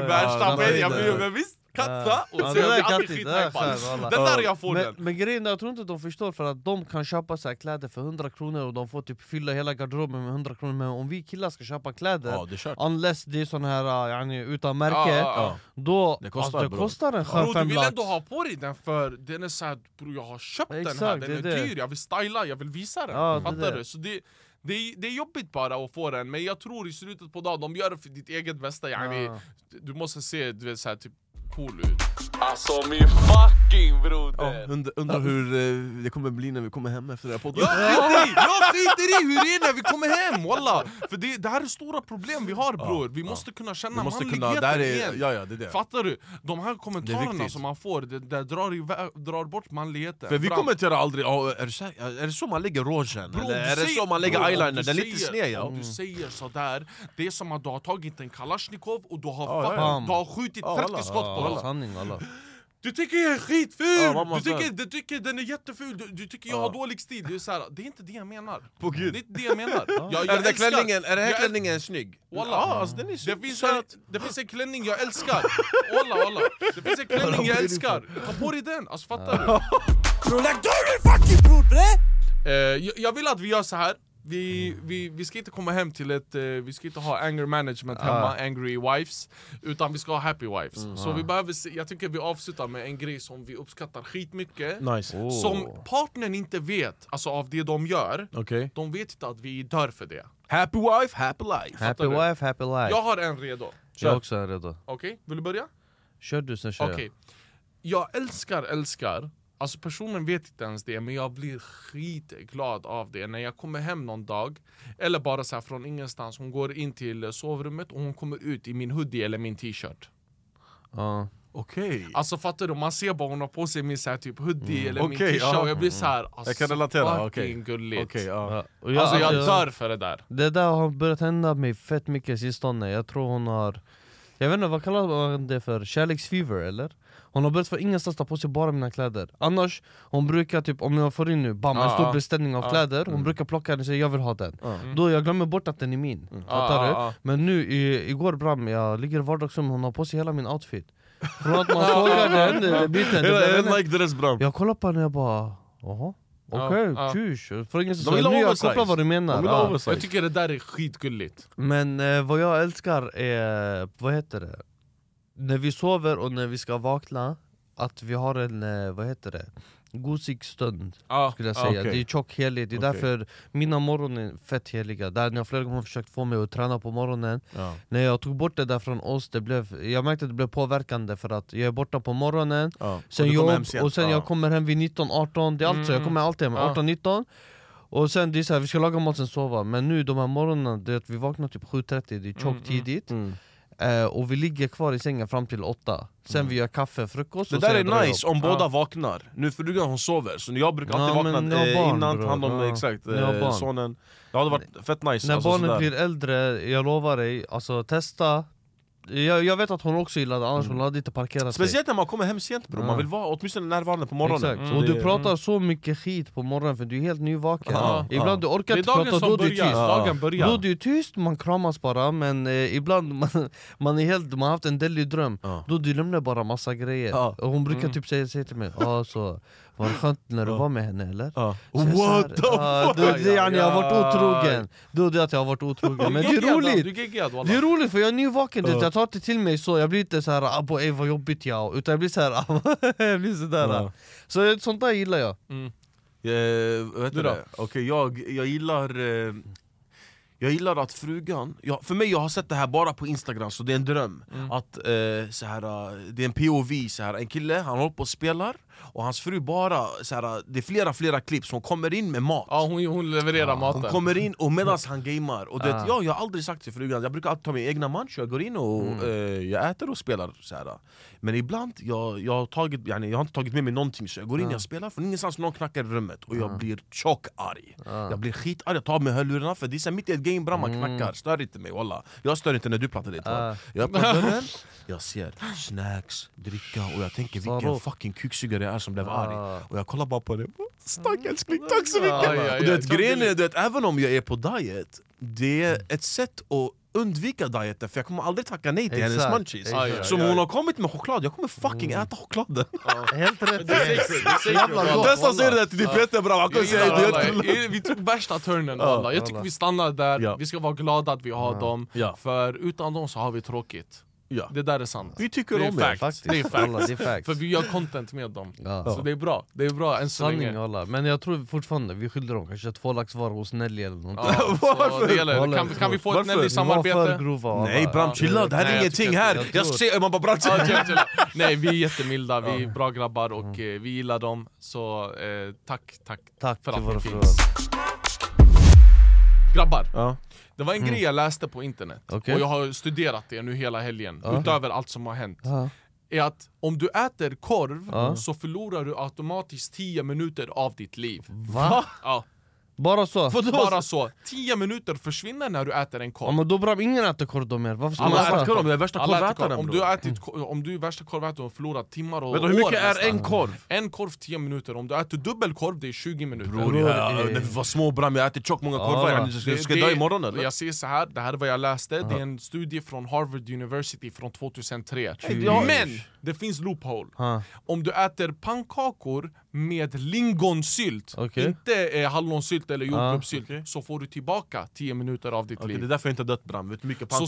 värsta media blir visst katta och så jag alltid hypar. Den där jag får den. Men grejen är, jag tror inte de förstår, för att de kan köpa så här kläder för 100 kronor och de får typ fylla hela garderoben med 100 kronor. Men om vi killar ska köpa kläder, unless det är sån här utan märke, då det kostar en skön 5 lax. Du vill ändå ha på dig den, för den är så här, bror, jag har köpt den här, den är dyr, jag vill styla, jag vill visa den. Fattar du? Så det är jobbigt bara att få den, men jag tror i slutet på dagen de gör det för ditt eget bästa. Du måste se, du vet, så här, typ cool ut. Alltså min fucking broder. Undrar hur det kommer bli när vi kommer hem efter det här podden. Jag skiter i hur det är när vi kommer hem, walla. För det här är stora problem vi har, bror. Vi måste kunna känna manligheten igen. Ja, det är det. Fattar du? De här kommentarerna som man får, det drar bort manligheten. För vi kommenterar aldrig, är det så man lägger rågen? Eller är det så man lägger eyeliner? Det är lite sned, ja. Om du säger sådär, det är som att du har tagit en Kalashnikov och du har skjutit 30 skott på alla. Du tycker jag är skitful! Du tycker den är jätteful! Du tycker jag har dålig stil! Det är så här, det är inte det jag menar. På Gud. Det är inte det jag menar. Är den här klänningen snygg? Walla, alltså den är snygg. Det finns en klänning jag älskar. Walla. Det finns en klänning jag älskar. Ta på dig den, alltså fattar du? Bro, like, don't fucking bro, bre! Jag vill att vi gör så här. Vi ska inte komma hem till vi ska inte ha anger management hemma, angry wives, utan vi ska ha happy wives. Så vi behöver se, jag tycker vi avslutar med en grej som vi uppskattar skitmycket. Nice. Som partnern inte vet, alltså av det de gör, okay. De vet inte att vi dör för det. Happy wife, happy life. Happy wife, happy life. Jag har en redo. Kör. Jag också en redo. Okej, vill du börja? Kör du, sen kör jag. Jag älskar. Alltså personen vet inte ens det, men jag blir skitglad av det. När jag kommer hem någon dag, eller bara så här från ingenstans, hon går in till sovrummet och hon kommer ut i min hoodie eller min t-shirt. Okej. Alltså fattar du, man ser bara hon har på sig min så här, typ hoodie eller min t-shirt och jag blir så här, alltså, jag kan relatera, gulligt. Alltså jag dör för det där. Det där har börjat hända mig fett mycket sistone. Jag tror hon har, jag vet inte vad kallar man det för, kärleksfever eller? Hon har börjat för ingenstans ta på sig bara mina kläder. Annars, hon brukar typ, om jag får in nu bam, en stor beställning av kläder, hon brukar plocka den och säga jag vill ha den. Då jag glömmer bort att den är min. Men nu, igår bram, jag ligger i vardagsrummet, hon har på sig hela min outfit. Från att man sågar den, det biten. En like dress bram. Jag kollar på henne och jag bara, jaha. Okej, tjus. För ingen som säger, nu jag kopplar vad du menar. Jag tycker det där är skitgulligt. Men vad jag älskar är, vad heter det? När vi sover och när vi ska vakna, att vi har en, vad heter det? Gosig stund, skulle jag säga. Okay. Det är tjock heligt. Det är därför mina morgonen är fett heliga. Där när jag flera gånger försökt få mig att träna på morgonen. När jag tog bort det där från oss, det blev, jag märkte att det blev påverkande. För att jag är borta på morgonen, sen jobb, och sen jag kommer hem vid 19-18. Det är alltså, jag kommer alltid hem 18-19. Och sen det är så här, vi ska laga mat sen sova. Men nu de här morgonerna, det är att vi vaknar typ 7:30. Det är tjockt tidigt. Och vi ligger kvar i sängen fram till 8. Sen vi gör kaffe, frukost. Det där är nice om båda vaknar. Nu för du hon sover. Så jag brukar alltid vakna innan. Hand om exakt sonen. Det hade varit fett nice. När alltså, barnen sådär blir äldre, jag lovar dig. Alltså testa. Jag vet att hon också gillade, annars hon hade inte parkerat. Speciellt när man kommer hem sent, bro. Man vill vara åtminstone närvarande på morgonen. Och du pratar så mycket skit på morgonen, för du är helt nyvaken. Ibland du orkar inte prata, då du är tyst. Då du är tyst, man kramas bara. Men ibland man har haft en delig dröm. Då du lämnar bara massa grejer. Och hon brukar typ säga till mig, så var det skönt när du var med henne, eller? What the fuck? Jag har varit otrogen. Då det att jag har varit otrogen. Men det är roligt. Det är roligt, för jag är nyvaken. Jag tar det till mig, så jag blir inte så här abo, vad jobbigt jag. Utan jag blir så här, jag blir sådär. Så sånt där gillar jag. Vet du då? Okej, jag gillar att frugan, för mig, jag har sett det här bara på Instagram, så det är en dröm. Att så här, det är en POV så här, en kille, han håller på och spelar. Och hans fru bara så här, det är flera klipp som kommer in med mat. Ja, hon levererar maten. Hon kommer in och medans han gamer. Och det jag har aldrig sagt till frugan, jag brukar alltid ta min egna munch. Jag går in och jag äter och spelar så här. Men ibland jag har inte tagit med mig någonting, så jag går in och jag spelar, för ingenstans någon knackar i rummet. Och jag blir tjockarg. Jag blir skitarg, jag tar med hörlurarna, för det är så här, mitt i ett game bra man knackar. Stör inte mig, wallah. Jag stör inte när du pratar dit. Jag öppnar dörren, jag ser snacks, dricka, och jag tänker vilken fucking kuksugare är som blev arg. Och jag kollar bara på det. Stack älskling, tack så mycket. Och det är ett grej, även om jag är på diet, det är ett sätt att undvika dieten, för jag kommer aldrig tacka nej till hennes munchies. Så om hon har kommit med choklad, jag kommer fucking äta chokladen. Helt rätt. Testa säger det till ditt Peter bra. Vi tog värsta turnen. Jag tycker vi stannar där. Vi ska vara glada att vi har dem. För utan dem så har vi tråkigt. Ja. Det där är sant. Vi tycker det är om det faktiskt. Det är fact. För vi gör content med dem. Så det är bra. Det är bra än så länge. Men jag tror fortfarande vi skyller dem kanske 2 lax var hos Nelly eller något. Varför? Kan vi få ett Nelly samarbete? Nej, Bram, chilla. Det här är ingenting här. Jag ska se man bara Bram. Nej, vi är jättemilda. Vi är bra grabbar och vi gillar dem. Så tack för att ni finns. Grabbar. Det var en grej jag läste på internet. Och jag har studerat det nu hela helgen. Utöver allt som har hänt. Är att om du äter korv så förlorar du automatiskt 10 minuter av ditt liv. Va? Ja. Bara så? Bara så. 10 minuter försvinner när du äter en korv. Ja, men då bra, ingen äter korv då mer. Varför ska man äta korv? Det är värsta korvätaren. Om du är värsta korvätaren och förlorar timmar och år. Hur mycket är en korv? En korv 10 minuter. Om du äter dubbelkorv, det är 20 minuter. Det var små bra, men jag äter tjock många korvar. Ska jag dö imorgon eller? Jag ser så här, det här är vad jag läste. Det är en studie från Harvard University från 2003. Men det finns loophole. Om du äter pannkakor med lingonsylt, inte hallonsylt eller jordgubbssylt, så får du tillbaka 10 minuter av ditt liv. Det är därför jag inte har dött, Bram. Så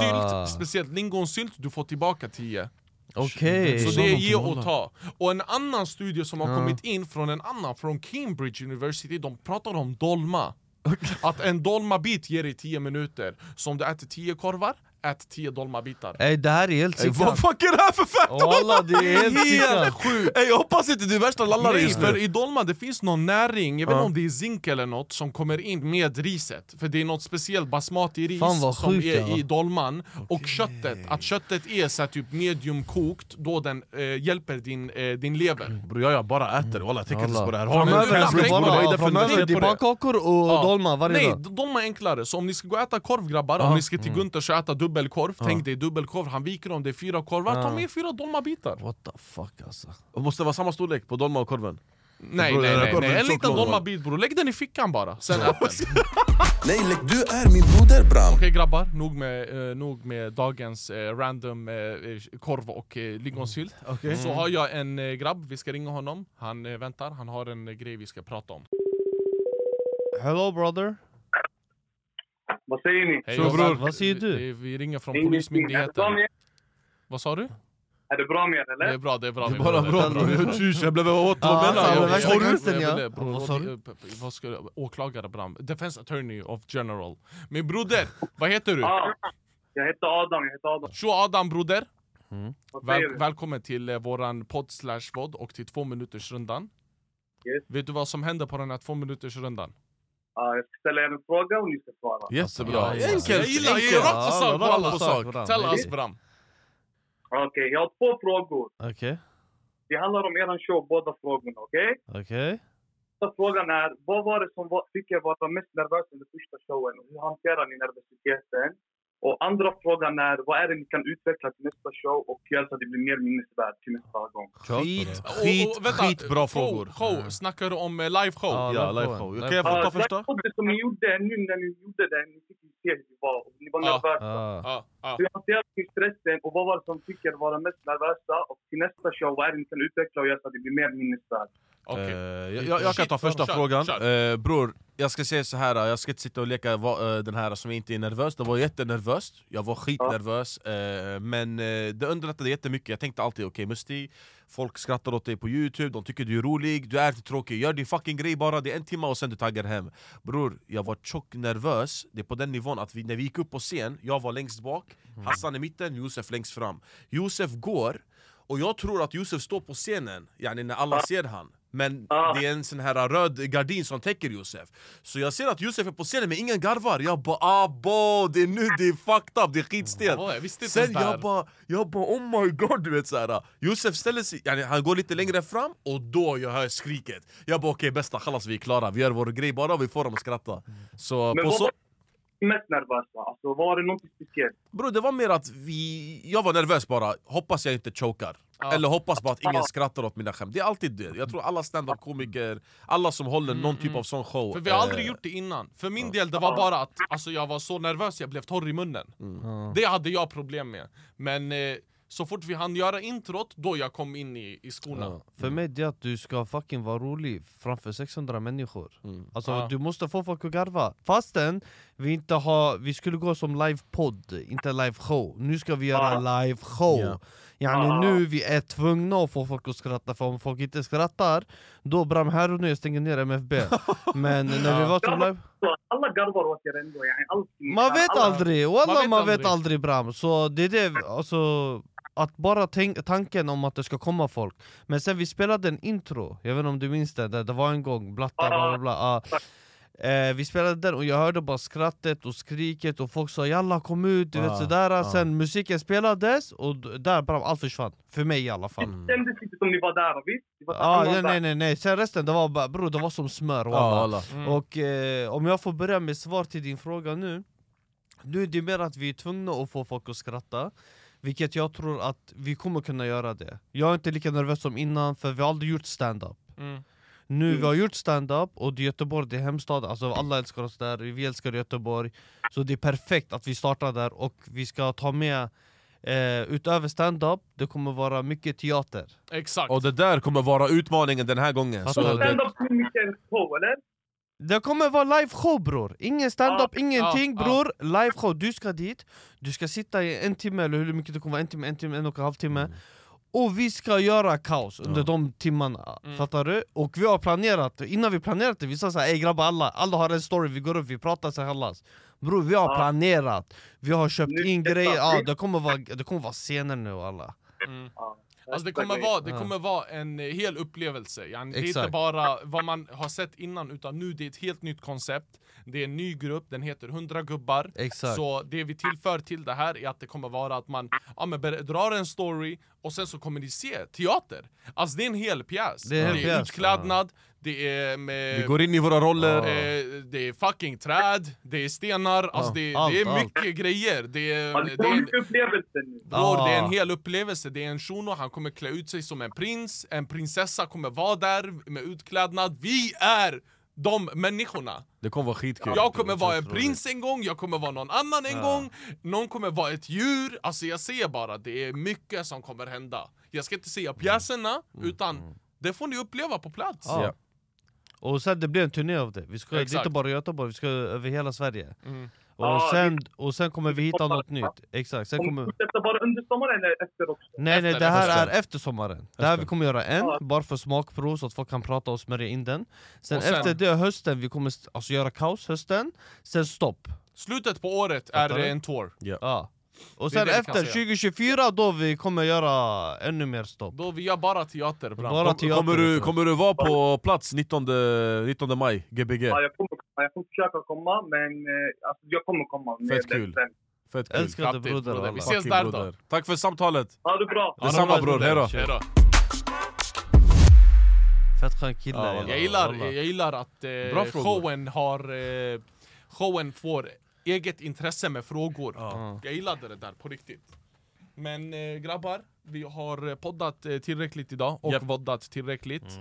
sylt, speciellt lingonsylt, du får tillbaka 10. Så det är ge och ta. Och en annan studie som har kommit in från Cambridge University, de pratar om dolma. Att en dolmabit ger dig 10 minuter. Så om du äter 10 korvar, ät 10 dolmabitar. Nej, det här är helt sikt. Vad fuck är det här för fett? Alla, det är helt sjukt. Jag hoppas inte du är värsta lallare just nu. För i dolma det finns någon näring, jag vet inte om det är zink eller något, som kommer in med riset. För det är något speciellt basmati ris som är i dolman. Och köttet, att köttet är så typ mediumkokt, då den hjälper din lever. Bror, jag bara äter. Walla, jag tänker inte på det här. Framöver, det är bara kakor och dolma varje dag. Nej, dolma är enklare. Så om ni ska gå och äta korvgrabbar, om ni ska till Gunther så äta dubbel dubbelkorv. Tänk dig dubbelkorv, han viker om det är fyra korvar. Ta med 4 dolmabitar. What the fuck alltså. Det måste vara samma storlek på dolma och korven. Nej, bror, nej. En liten dolmabit, bror. Lägg den i fickan bara. Sen öppen. Nej, lägg, du är min broder, Bram. Okej, grabbar. Nog med dagens random korv och lingonsylt. Okay. Så har jag en grabb. Vi ska ringa honom. Han väntar. Han har en grej vi ska prata om. Hello, brother. Vad säger ni? Hej, bror. Vad säger du? Vi ringer från polismyndigheten. Vad sa du? Är det bra med eller? Det är bra, det är bra. Bra. Jag blev åtalad. Vad ska du? Åklagare Bram. Defense attorney of general. Min broder, vad heter du? Jag heter Adam. Tjo Adam, broder. Välkommen till våran podd /podd och till 2-minuters rundan. Yes. Vet du vad som händer på den här 2-minuters rundan? Jag ska ställa en fråga och ni ska svara. Jättebra. Enkelt. Jag gillar rakt på sak. Tell oss Bram. Okej, jag har 2 frågor. Okej. Det handlar om eran show, båda frågorna, okej? Okej. Första frågan är, vad var det som fick er vara mest nervös under första showen? Hur hanterar ni nervositeten? Och andra frågan är, vad är det ni kan utveckla till nästa show och göra så att det blir mer minnesvärd till nästa gång? Skitbra frågor. Show, snackar du om live show? Ja, live show. Kan jag få ta första? Det som ni gjorde nu när ni gjorde det, ni fick se hur det var. Ni var nervösa. Hur hanterade ni stressen och vad var det som fick er vara mest nervösa? Och till nästa show, vad är det ni kan utveckla och göra så att det blir mer minnesvärd? Okay. Jag kan ta första frågan. Bror, jag ska säga så här. Jag ska inte sitta och leka den här som inte är nervös. Det var jättenervöst. Jag var skitnervös. Men det underlättade jättemycket. Jag tänkte alltid, okej, Musti. Folk skrattar åt dig på YouTube. De tycker du är rolig. Du är inte tråkig. Gör din fucking grej bara. Det är 1 timme och sen du taggar hem. Bror, jag var tjock nervös. Det är på den nivån att när vi gick upp på scen. Jag var längst bak. Hassan i mitten. Josef längst fram. Josef går. Och jag tror att Josef står på scenen. Yani när alla ser han. Men det är en sån här röd gardin som täcker Josef. Så jag ser att Josef är på scenen men ingen garvar. Jag bara, det är nu, det är fucked up, det är skitstelt. Sen jag bara, oh my god, du vet såhär. Josef ställer sig, han går lite längre fram och då jag hör skriket. Jag bara, okej, bästa, kallas vi är klara. Vi gör vår grej bara och vi får dem att skratta. Så men på så... mest nervösa, alltså var det någonting speciellt? Bro, det var mer att jag var nervös bara, hoppas jag inte chokar. Eller hoppas bara att ingen skrattar åt mina skämt. Det är alltid det, jag tror alla stand-up-komiker, alla som håller någon typ av sån show. För vi har aldrig gjort det innan. För min del det var bara att alltså, jag var så nervös, jag blev torr i munnen. Det hade jag problem med. Men så fort vi hann göra introt, då jag kom in i skorna. För mig det är att du ska fucking vara rolig framför 600 människor. Alltså du måste få folk att garva. Fastän vi skulle gå som live-podd, inte live-show. Nu ska vi göra live-show. Nu vi är tvungna att få folk att skratta. För om folk inte skrattar, då Bram här och nu jag stänger ner MFB. Men när vi var som live... alla garvar åt er ändå. Man vet aldrig. Man vet aldrig Bram. Så det är det, alltså... att bara tanken om att det ska komma folk. Men sen vi spelade en intro. Jag vet inte om du minns det. Det var en gång. Blatta, bla, bla, bla. Vi spelade den och jag hörde bara skrattet och skriket. Och folk sa, jalla kom ut. Du vet sådär. Sen musiken spelades. Och där bara allt försvann. För mig i alla fall. Det kändes inte som ni var där, visst? Nej. Sen resten, det var bara, bro, det var som smör. Och om jag får börja med svar till din fråga nu. Nu är det mer att vi är tvungna att få folk att skratta. Vilket jag tror att vi kommer kunna göra det. Jag är inte lika nervös som innan. För vi har aldrig gjort stand-up. Vi har gjort stand-up. Och det är Göteborg, det är hemstad. Alltså alla älskar oss där. Vi älskar Göteborg. Så det är perfekt att vi startar där. Och vi ska ta med... utöver stand-up, det kommer vara mycket teater. Exakt. Och det där kommer vara utmaningen den här gången. Så stand-up kommer mycket på, eller? Det kommer vara live show, bror. Ingen stand-up, ingenting, bror. Live show, du ska dit. Du ska sitta i 1 timme, eller hur mycket det kommer vara, 1 timme, 1,5 timme. Och vi ska göra kaos under de timmarna, fattar du? Och vi har planerat, innan vi planerat det, vi sa såhär, ey grabbar, alla har en story, vi går upp, vi pratar så här. Bror, vi har planerat, vi har köpt in grejer, det kommer vara scener nu, alla. Alltså det kommer vara en hel upplevelse. Det är inte bara vad man har sett innan, utan nu det är ett helt nytt koncept. Det är en ny grupp, den heter 100 gubbar. Exakt. Så det vi tillför till det här är att det kommer vara att man drar en story och sen så kommer ni se teater. Alltså det är en hel pjäs. Det är utklädnad. det är med, vi går in i våra roller. Det är fucking träd, det är stenar, alltså det är mycket grejer. Det är en hel upplevelse. Det är en shuno, han kommer klä ut sig som en prins. En prinsessa kommer vara där med utklädnad. Vi är de människorna. Det kommer vara skitkul. Jag kommer vara en prins en gång, jag kommer vara någon annan en gång. Någon kommer vara ett djur. Alltså jag ser bara, det är mycket som kommer hända. Jag ska inte säga pjäserna, utan det får ni uppleva på plats. Ja. Och sen det blir en turné av det. Vi ska inte bara Göteborg, vi ska över hela Sverige. Mm. Och sen kommer vi hitta något nytt. Exakt. Sen kommer detta bara under sommaren eller efter också? Nej, det här är efter sommaren. Det här vi kommer göra bara för smakprov så att folk kan prata och smörja in den. Sen efter det hösten, vi kommer alltså göra kaos hösten. Sen stopp. Slutet på året är det en tour. Ja. Och sen efter 2024 då vi kommer göra ännu mer stopp. Då vi gör bara teater. Bara teater. Kommer du vara på plats 19 maj, Gbg? Ja, jag kommer försöka komma, men alltså, jag kommer komma. Fett kul. Älskar dig broder. Vi ses där då. Tack för samtalet. Ha det bra. Detsamma bror, hejdå. Fett skön kille. Jag gillar att showen har showen får eget intresse med frågor. Jag gillade det där på riktigt. Men grabbar, vi har poddat tillräckligt idag och voddat tillräckligt.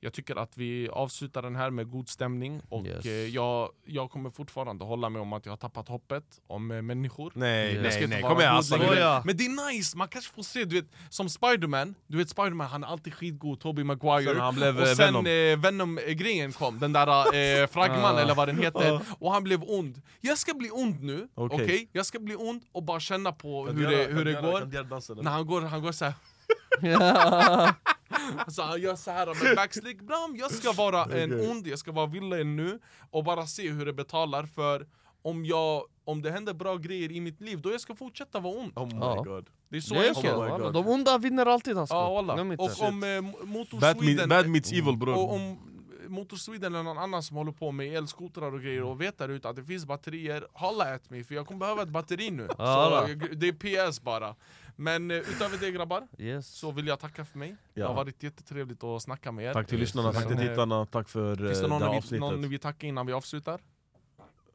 Jag tycker att vi avslutar den här med god stämning. Och jag kommer fortfarande hålla med om att jag har tappat hoppet om människor. Nej. Kom igen, alltså. Men det är nice, man kanske får se, du vet, som Spider-Man. Du vet, Spider-Man, han är alltid skitgod, Tobey Maguire. Sen han blev och sen Venom-grejen kom, den där fragman eller vad den heter. Och han blev ond. Jag ska bli ond nu, okej? Jag ska bli ond och bara känna på hur det går. När han går så här. Alltså han gör så här med backslick. Jag ska vara en ond, jag ska vara villen nu och bara se hur det betalar. För om det händer bra grejer i mitt liv, då jag ska fortsätta vara ond. Oh my god. Det är så enkelt. Oh, de onda vinner alltid, alltså. Och om Motor Sweden, bad meets evil, bro. Och om Motor Sweden eller någon annan som håller på med elskotrar och grejer och vet där ute att det finns batterier, hålla åt mig, för jag kommer behöva ett batteri nu. Så det är PS bara. Men utöver det grabbar, så vill jag tacka för mig. Det har varit jättetrevligt att snacka med er. Tack till lyssnarna, tack till tittarna, tack för det avsnittet. Finns det någon vi tackar innan vi avslutar?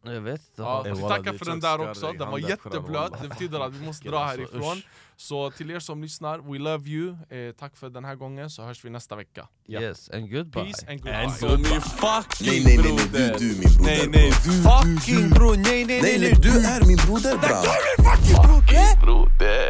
Jag vet inte. Tacka för den där också, den var jätteblöt. Det betyder att vi måste dra härifrån. Så till er som lyssnar, we love you. Tack för den här gången, så hörs vi nästa vecka. Yes, and goodbye. Peace and goodbye. And goodbye. Du är min broder, bra. Fucking broder.